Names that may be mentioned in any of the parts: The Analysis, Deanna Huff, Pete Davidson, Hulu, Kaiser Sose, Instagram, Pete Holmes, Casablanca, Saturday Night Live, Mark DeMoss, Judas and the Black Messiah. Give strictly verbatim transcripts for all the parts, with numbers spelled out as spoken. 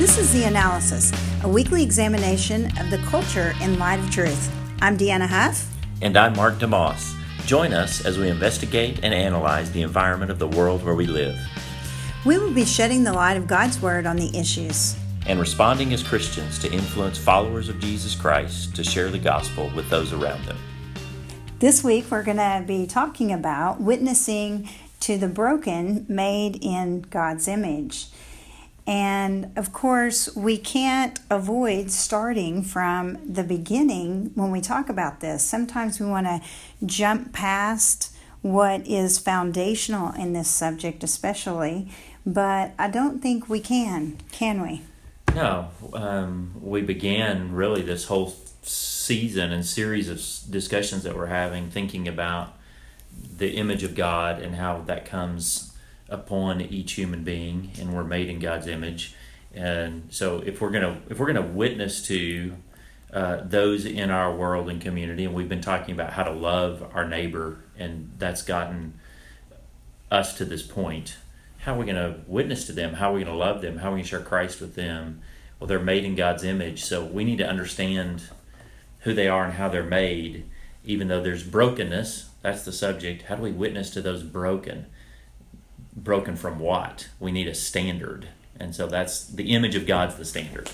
This is The Analysis, a weekly examination of the culture in light of truth. I'm Deanna Huff. And I'm Mark DeMoss. Join us as we investigate and analyze the environment of the world where we live. We will be shedding the light of God's Word on the issues. And responding as Christians to influence followers of Jesus Christ to share the gospel with those around them. This week we're going to be talking about witnessing to the broken made in God's image. And of course, we can't avoid starting from the beginning when we talk about this. Sometimes we want to jump past what is foundational in this subject especially, but I don't think we can, can we? No. Um, we began really this whole season and series of discussions that we're having, thinking about the image of God and how that comes upon each human being, and we're made in God's image. And so if we're gonna if we're gonna witness to uh, those in our world and community, and we've been talking about how to love our neighbor, and that's gotten us to this point, how are we gonna witness to them? How are we gonna love them? How are we gonna share Christ with them? Well, they're made in God's image, so we need to understand who they are and how they're made, even though there's brokenness. That's the subject. How do we witness to those broken? Broken from what? We need a standard. And so that's the image of God's the standard.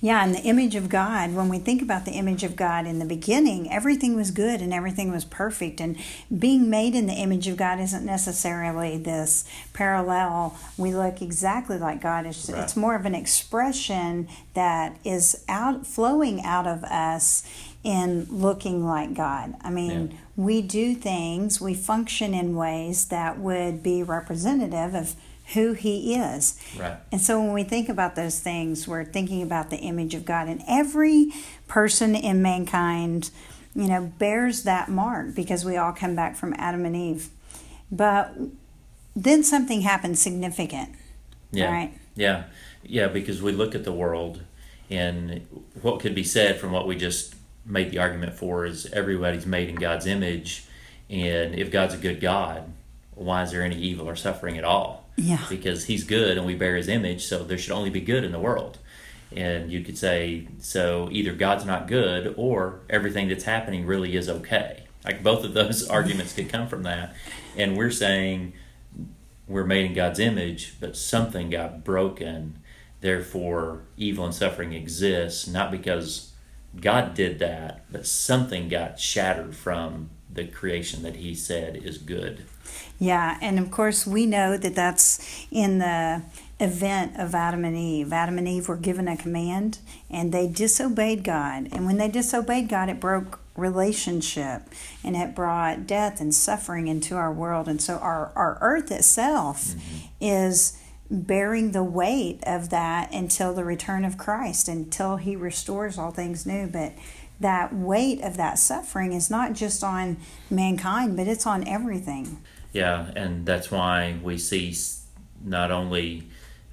Yeah, and the image of God, when we think about the image of God in the beginning, everything was good and everything was perfect. And being made in the image of God isn't necessarily this parallel, we look exactly like God. It's, right. It's more of an expression that is out flowing out of us in looking like God. I mean, yeah. We do things, we function in ways that would be representative of who he is. Right. And so when we think about those things, we're thinking about the image of God. And every person in mankind, you know, bears that mark because we all come back from Adam and Eve. But then something happens significant. Yeah. Right? Yeah. Yeah, because we look at the world, and what could be said from what we just made the argument for is everybody's made in God's image. And if God's a good God, why is there any evil or suffering at all? Yeah. Because he's good and we bear his image, so there should only be good in the world. And you could say, so either God's not good or everything that's happening really is okay. Like both of those arguments could come from that. And we're saying we're made in God's image, but something got broken. Therefore, evil and suffering exists, not because God did that, but something got shattered from the creation that he said is good. Yeah, and of course we know that that's in the event of Adam and Eve. Adam and Eve were given a command, and they disobeyed God. And when they disobeyed God, it broke relationship, and it brought death and suffering into our world. And so our, our earth itself mm-hmm. is bearing the weight of that until the return of Christ, until he restores all things new. But that weight of that suffering is not just on mankind, but it's on everything. Yeah, and that's why we see not only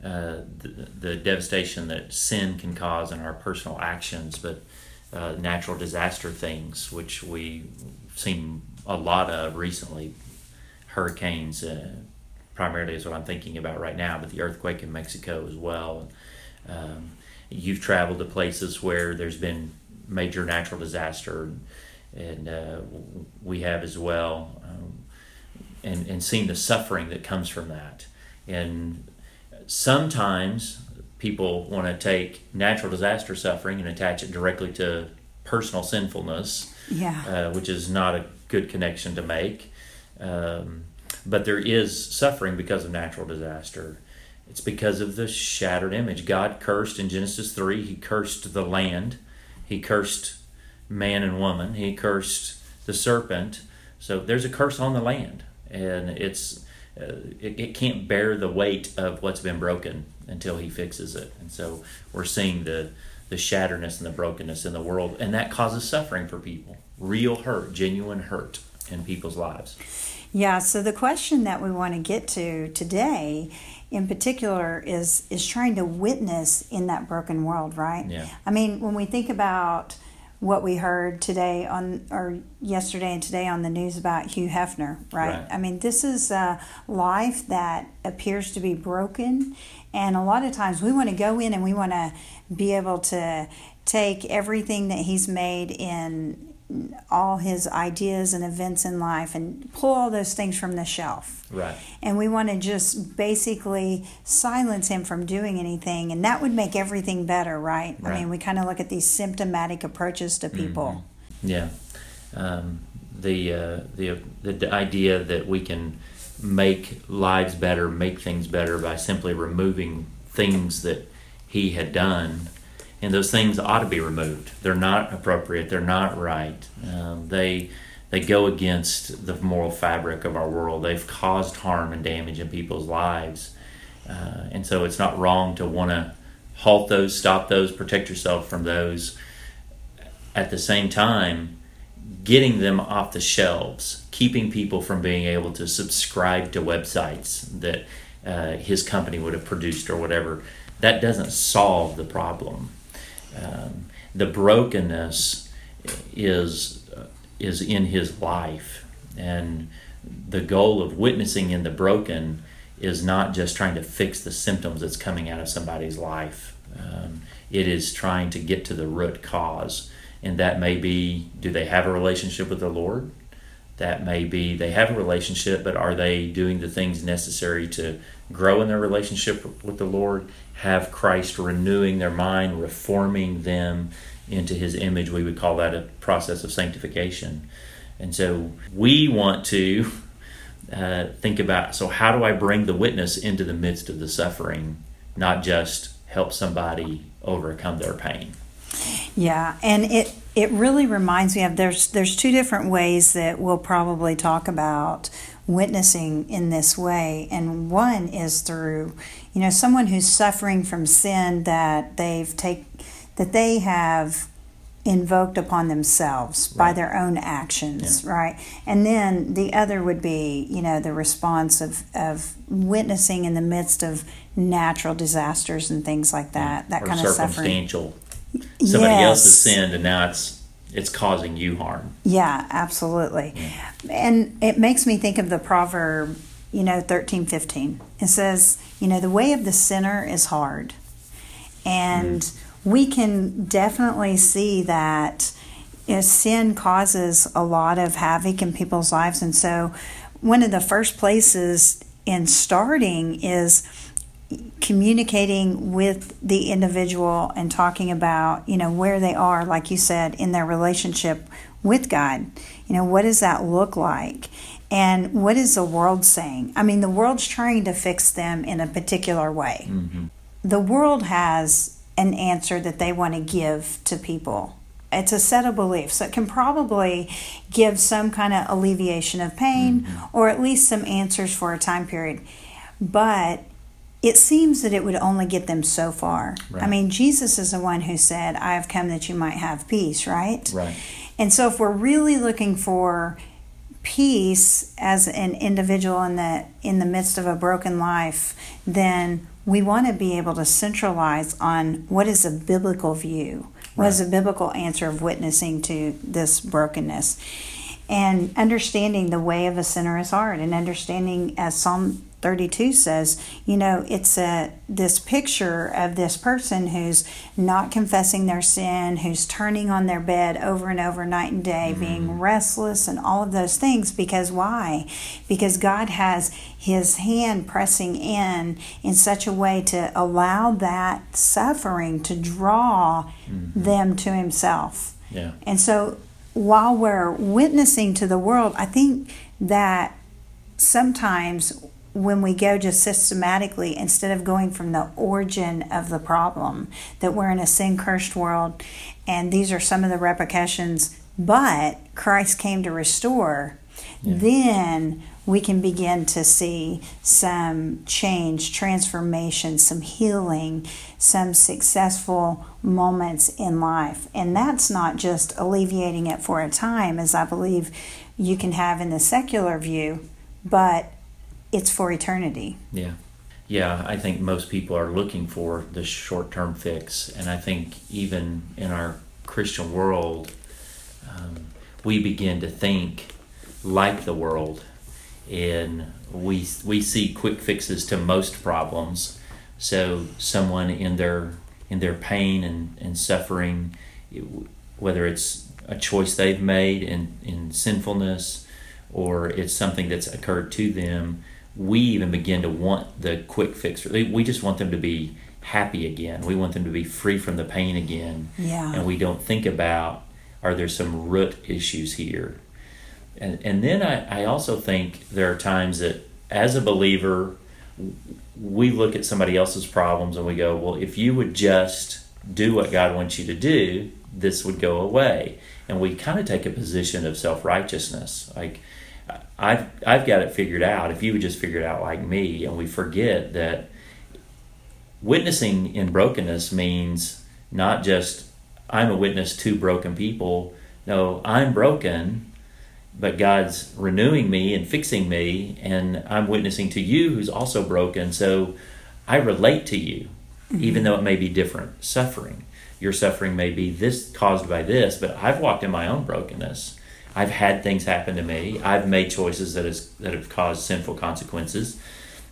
uh, the, the devastation that sin can cause in our personal actions, but uh, natural disaster things, which we've seen a lot of recently. Hurricanes uh, primarily is what I'm thinking about right now, but the earthquake in Mexico as well. Um, you've traveled to places where there's been major natural disaster, and uh, we have as well, um, and, and seeing the suffering that comes from that. And sometimes people want to take natural disaster suffering and attach it directly to personal sinfulness, yeah. uh, which is not a good connection to make. Um, but there is suffering because of natural disaster. It's because of the shattered image. God cursed in Genesis three, he cursed the land. He cursed man and woman. He cursed the serpent. So there's a curse on the land, and it's uh, it, it can't bear the weight of what's been broken until he fixes it. And so we're seeing the the shatteredness and the brokenness in the world, and that causes suffering for people, real hurt, genuine hurt in people's lives. Yeah, so the question that we want to get to today in particular is is trying to witness in that broken world, right? Yeah. I mean, when we think about what we heard today on or yesterday and today on the news about Hugh Hefner, right? right. I mean, this is a life that appears to be broken And a lot of times we want to go in and we want to be able to take everything that he's made in all his ideas and events in life and pull all those things from the shelf. Right. And we want to just basically silence him from doing anything, and that would make everything better, right? right. I mean, we kind of look at these symptomatic approaches to people. Mm-hmm. Yeah. Um, the, uh, the, the idea that we can make lives better, make things better by simply removing things that he had done. And those things ought to be removed. They're not appropriate. They're not right. Um, they they go against the moral fabric of our world. They've caused harm and damage in people's lives. Uh, and so it's not wrong to want to halt those, stop those, protect yourself from those. At the same time, getting them off the shelves, keeping people from being able to subscribe to websites that uh, his company would have produced or whatever, that doesn't solve the problem. Um, the brokenness is is in his life, and the goal of witnessing in the broken is not just trying to fix the symptoms that's coming out of somebody's life. Um, it is trying to get to the root cause, and that may be, do they have a relationship with the Lord? That may be they have a relationship, but are they doing the things necessary to grow in their relationship with the Lord? Have Christ renewing their mind, reforming them into His image. We would call that a process of sanctification. And so we want to uh, think about, so how do I bring the witness into the midst of the suffering, not just help somebody overcome their pain? Yeah, and it it really reminds me of there's there's two different ways that we'll probably talk about witnessing in this way. And one is through, you know, someone who's suffering from sin that they've take that they have invoked upon themselves right. by their own actions, yeah. right? And then the other would be, you know, the response of, of witnessing in the midst of natural disasters and things like that. Yeah. That or kind of suffering. Somebody yes. else has sinned, and now it's it's causing you harm. Yeah, absolutely. Yeah. And it makes me think of the proverb, you know, thirteen fifteen. It says, you know, the way of the sinner is hard. And mm. we can definitely see that, you know, sin causes a lot of havoc in people's lives. And so one of the first places in starting is communicating with the individual and talking about, you know, where they are, like you said, in their relationship with God. You know, what does that look like? And what is the world saying? I mean, the world's trying to fix them in a particular way. Mm-hmm. The world has an answer that they want to give to people. It's a set of beliefs that can probably give some kind of alleviation of pain mm-hmm. or at least some answers for a time period. But it seems that it would only get them so far. Right. I mean, Jesus is the one who said, I have come that you might have peace, right? Right. And so if we're really looking for peace as an individual in the, in the midst of a broken life, then we want to be able to centralize on what is a biblical view, what right. is a biblical answer of witnessing to this brokenness. And understanding the way of a sinner is hard, and understanding, as Psalm thirty-two says, you know, it's a this picture of this person who's not confessing their sin, who's turning on their bed over and over, night and day, mm-hmm. being restless and all of those things. Because why? Because God has His hand pressing in in such a way to allow that suffering to draw mm-hmm. them to Himself. Yeah. And so while we're witnessing to the world, I think that sometimes when we go just systematically, instead of going from the origin of the problem, that we're in a sin-cursed world, and these are some of the repercussions, but Christ came to restore, yeah. then we can begin to see some change, transformation, some healing, some successful moments in life. And that's not just alleviating it for a time, as I believe you can have in the secular view, but it's for eternity. Yeah. Yeah, I think most people are looking for the short-term fix. And I think even in our Christian world, um, we begin to think like the world. And we we see quick fixes to most problems. So someone in their in their pain and, and suffering, whether it's a choice they've made in, in sinfulness or it's something that's occurred to them, we even begin to want the quick fix. We just want them to be happy again. We want them to be free from the pain again. Yeah. And we don't think about, are there some root issues here? And and then I, I also think there are times that as a believer, we look at somebody else's problems and we go, well, if you would just do what God wants you to do, this would go away. And we kind of take a position of self-righteousness. Like, I've, I've got it figured out. If you would just figure it out like me. And we forget that witnessing in brokenness means not just I'm a witness to broken people. No, I'm broken, but God's renewing me and fixing me, and I'm witnessing to you who's also broken. So I relate to you, mm-hmm. even though it may be different suffering. Your suffering may be this caused by this, but I've walked in my own brokenness. I've had things happen to me. I've made choices that is that have caused sinful consequences.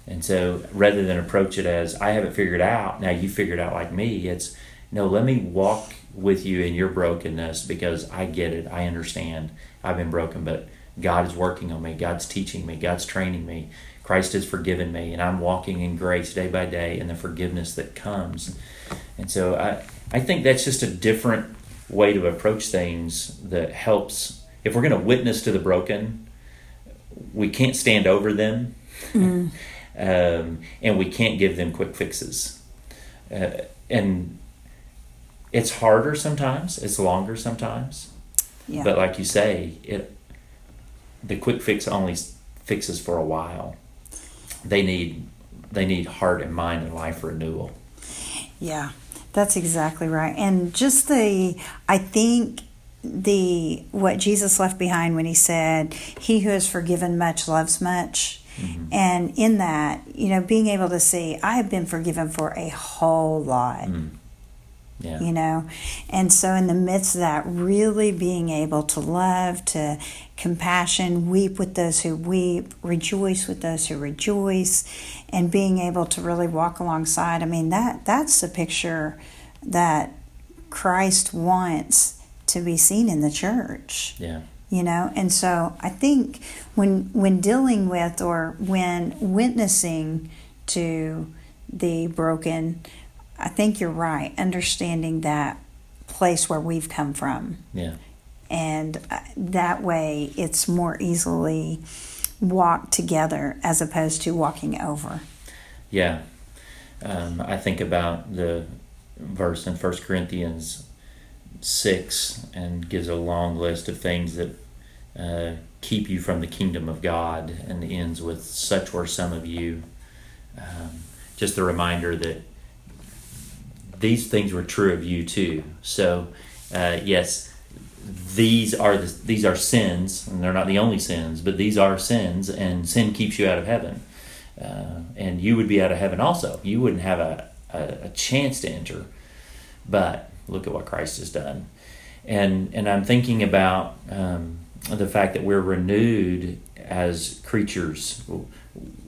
And so rather than approach it as, I haven't figured out, now you figured out like me, it's, no, let me walk with you in your brokenness because I get it, I understand. I've been broken, but God is working on me. God's teaching me. God's training me. Christ has forgiven me, and I'm walking in grace day by day and the forgiveness that comes. And so I, I think that's just a different way to approach things that helps. If we're going to witness to the broken, we can't stand over them, mm. um, and we can't give them quick fixes. Uh, and it's harder sometimes. It's longer sometimes. Yeah. But like you say, it the quick fix only fixes for a while. They need they need heart and mind and life renewal. Yeah, that's exactly right. And just the I think the what Jesus left behind when he said, "He who has forgiven much loves much." Mm-hmm. And in that, you know, being able to see, I have been forgiven for a whole lot. Mm. Yeah. You know, and so in the midst of that, really being able to love, to compassion, weep with those who weep, rejoice with those who rejoice, and being able to really walk alongside. I mean, that that's the picture that Christ wants to be seen in the church. Yeah. You know, and so I think when when dealing with or when witnessing to the broken, I think you're right, understanding that place where we've come from. Yeah. And that way it's more easily walked together as opposed to walking over. Yeah. Um, I think about the verse in First Corinthians six and gives a long list of things that uh, keep you from the kingdom of God, and ends with, such were some of you. Um, just the reminder that these things were true of you too. So, uh, yes, these are the, these are sins, and they're not the only sins, but these are sins, and sin keeps you out of heaven. Uh, and you would be out of heaven also. You wouldn't have a, a, a chance to enter. But look at what Christ has done. And and I'm thinking about um, the fact that we're renewed as creatures.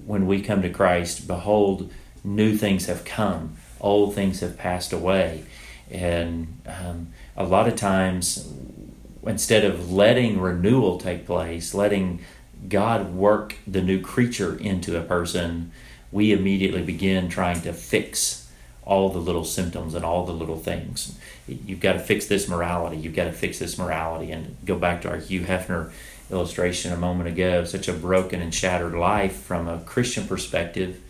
When we come to Christ, behold, new things have come. Old things have passed away. And um, a lot of times, instead of letting renewal take place, letting God work the new creature into a person, we immediately begin trying to fix all the little symptoms and all the little things. You've got to fix this morality. You've got to fix this morality. And go back to our Hugh Hefner illustration a moment ago, such a broken and shattered life from a Christian perspective.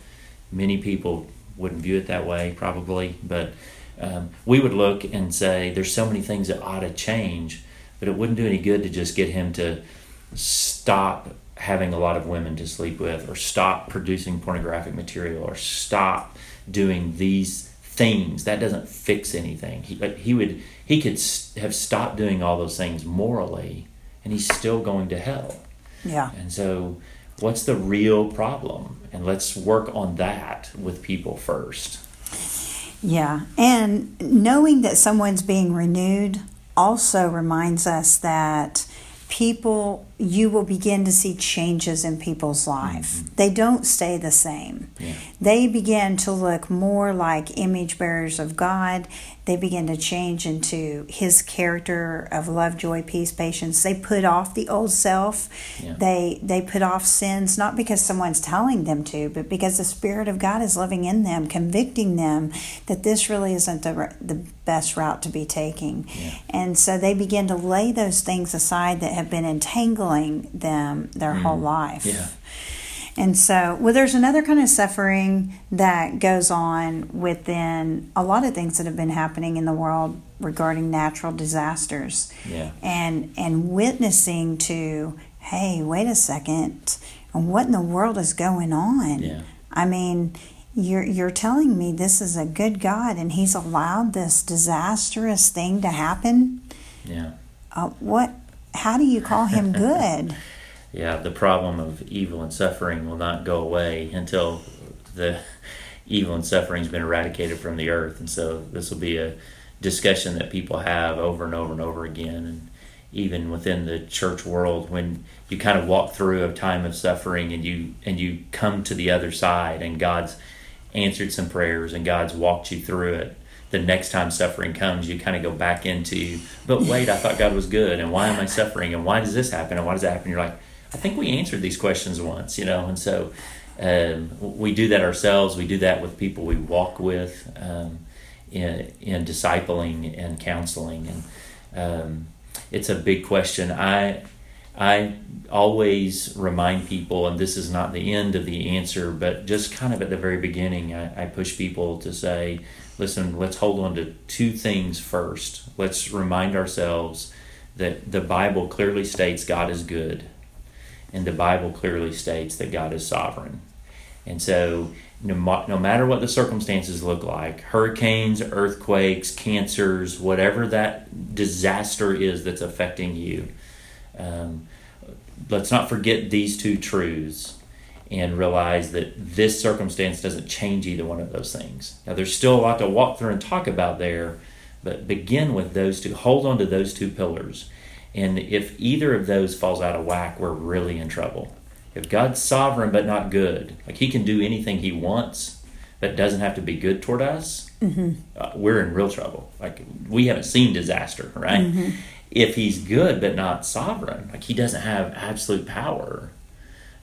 Many people wouldn't view it that way, probably, but um, we would look and say, there's so many things that ought to change, but it wouldn't do any good to just get him to stop having a lot of women to sleep with, or stop producing pornographic material, or stop doing these things. That doesn't fix anything. He, but he would, he could have stopped doing all those things morally, and he's still going to hell. Yeah. And so, what's the real problem? And let's work on that with people first. Yeah. And knowing that someone's being renewed also reminds us that people, you will begin to see changes in people's life. Mm-hmm. They don't stay the same. Yeah. They begin to look more like image bearers of God. They begin to change into His character of love, joy, peace, patience. They put off the old self. Yeah. They they put off sins, not because someone's telling them to, but because the Spirit of God is living in them, convicting them that this really isn't the the best route to be taking. Yeah. And so they begin to lay those things aside that have been entangling them their mm. whole life. Yeah. And so, well, there's another kind of suffering that goes on within a lot of things that have been happening in the world regarding natural disasters. Yeah. And and witnessing to, hey, wait a second, what in the world is going on? Yeah. I mean, you're you're telling me this is a good God and He's allowed this disastrous thing to happen? Yeah. Uh, what? How do you call Him good? Yeah, the problem of evil and suffering will not go away until the evil and suffering has been eradicated from the earth. And so this will be a discussion that people have over and over and over again. And even within the church world, when you kind of walk through a time of suffering and you and you come to the other side and God's answered some prayers and God's walked you through it, the next time suffering comes, you kind of go back into, but wait, I thought God was good, and why am I suffering, and why does this happen, and why does that happen? You're like, I think we answered these questions once, you know. And so um, we do that ourselves. We do that with people we walk with um, in, in discipling and counseling. And um, it's a big question. I I always remind people, and this is not the end of the answer, but just kind of at the very beginning, I, I push people to say, listen, let's hold on to two things first. Let's remind ourselves that the Bible clearly states God is good. And the Bible clearly states that God is sovereign. And so no, no matter what the circumstances look like, hurricanes, earthquakes, cancers, whatever that disaster is that's affecting you, um, let's not forget these two truths and realize that this circumstance doesn't change either one of those things. Now, there's still a lot to walk through and talk about there, but begin with those two. Hold on to those two pillars. And if either of those falls out of whack, we're really in trouble. If God's sovereign but not good, like He can do anything He wants, but doesn't have to be good toward us, mm-hmm. uh, we're in real trouble. Like, we haven't seen disaster, right? Mm-hmm. If He's good but not sovereign, like He doesn't have absolute power,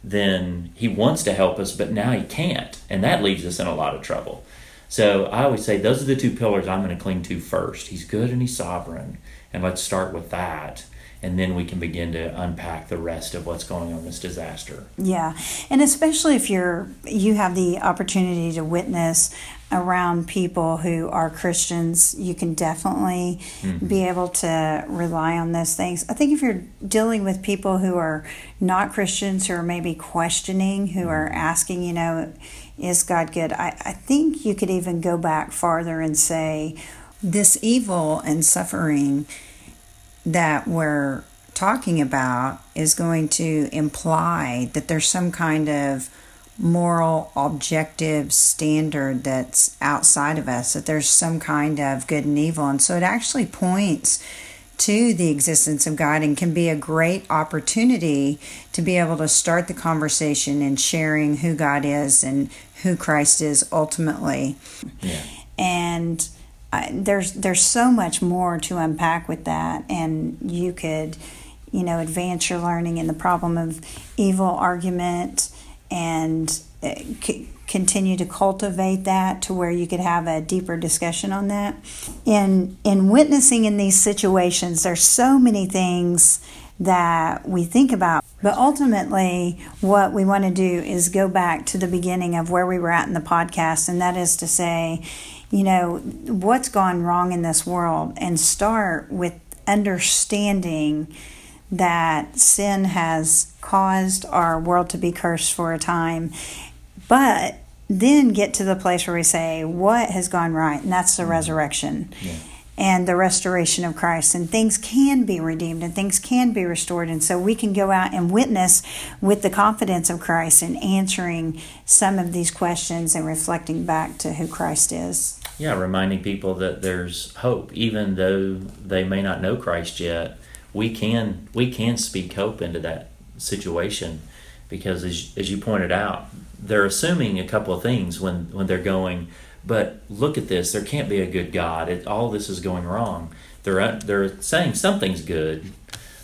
then He wants to help us, but now He can't. And that leaves us in a lot of trouble. So I always say those are the two pillars I'm going to cling to first. He's good and He's sovereign. And let's start with that. And then we can begin to unpack the rest of what's going on in this disaster. Yeah, and especially if you're you have the opportunity to witness around people who are Christians, you can definitely mm-hmm. be able to rely on those things. I think if you're dealing with people who are not Christians, who are maybe questioning, who mm-hmm. are asking, you know, is God good? I, I think you could even go back farther and say, this evil and suffering that we're talking about is going to imply that there's some kind of moral objective standard that's outside of us, that there's some kind of good and evil. And so it actually points to the existence of God and can be a great opportunity to be able to start the conversation and sharing who God is and who Christ is ultimately. Yeah. And Uh, there's there's so much more to unpack with that, and you could, you know, advance your learning in the problem of evil argument and uh, c- continue to cultivate that to where you could have a deeper discussion on that. In in witnessing in these situations, there's so many things that we think about, but ultimately what we want to do is go back to the beginning of where we were at in the podcast, and that is to say, you know, what's gone wrong in this world, and start with understanding that sin has caused our world to be cursed for a time, but then get to the place where we say, what has gone right? And that's the resurrection. Yeah. And the restoration of Christ, and things can be redeemed and things can be restored. And so we can go out and witness with the confidence of Christ in answering some of these questions and reflecting back to who Christ is. Yeah, reminding people that there's hope, even though they may not know Christ yet. we can we can speak hope into that situation, because as as you pointed out, they're assuming a couple of things when when they're going, but look at this, there can't be a good God. It, all this is going wrong. They're they're saying something's good.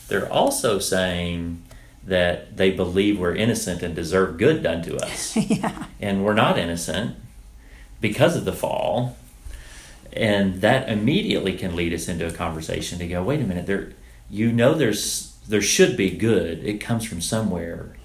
They're also saying that they believe we're innocent and deserve good done to us. Yeah. And we're not innocent because of the fall. And that immediately can lead us into a conversation to go, wait a minute, there, you know, there's there should be good. It comes from somewhere.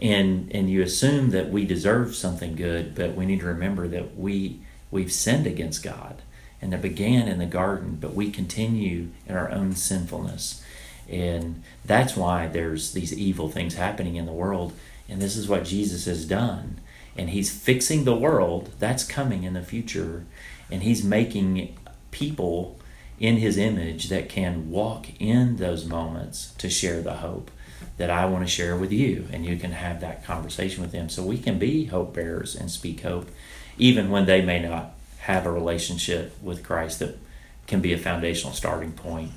And and you assume that we deserve something good, but we need to remember that we we've sinned against God. And that began in the garden, but we continue in our own sinfulness. And that's why there's these evil things happening in the world. And this is what Jesus has done. And he's fixing the world. That's coming in the future. And he's making people in his image that can walk in those moments to share the hope that I want to share with you. And you can have that conversation with them. So we can be hope bearers and speak hope, even when they may not have a relationship with Christ that can be a foundational starting point.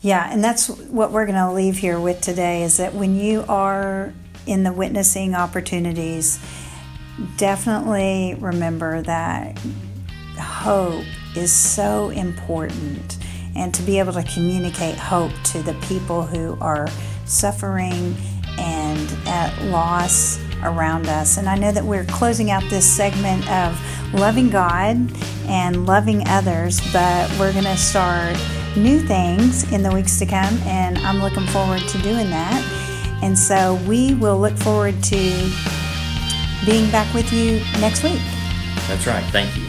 Yeah, and that's what we're going to leave here with today, is that when you are in the witnessing opportunities, definitely remember that hope is so important, and to be able to communicate hope to the people who are suffering and at loss around us. And I know that we're closing out this segment of loving God and loving others, but we're going to start new things in the weeks to come, and I'm looking forward to doing that. And so we will look forward to being back with you next week. That's right. Thank you.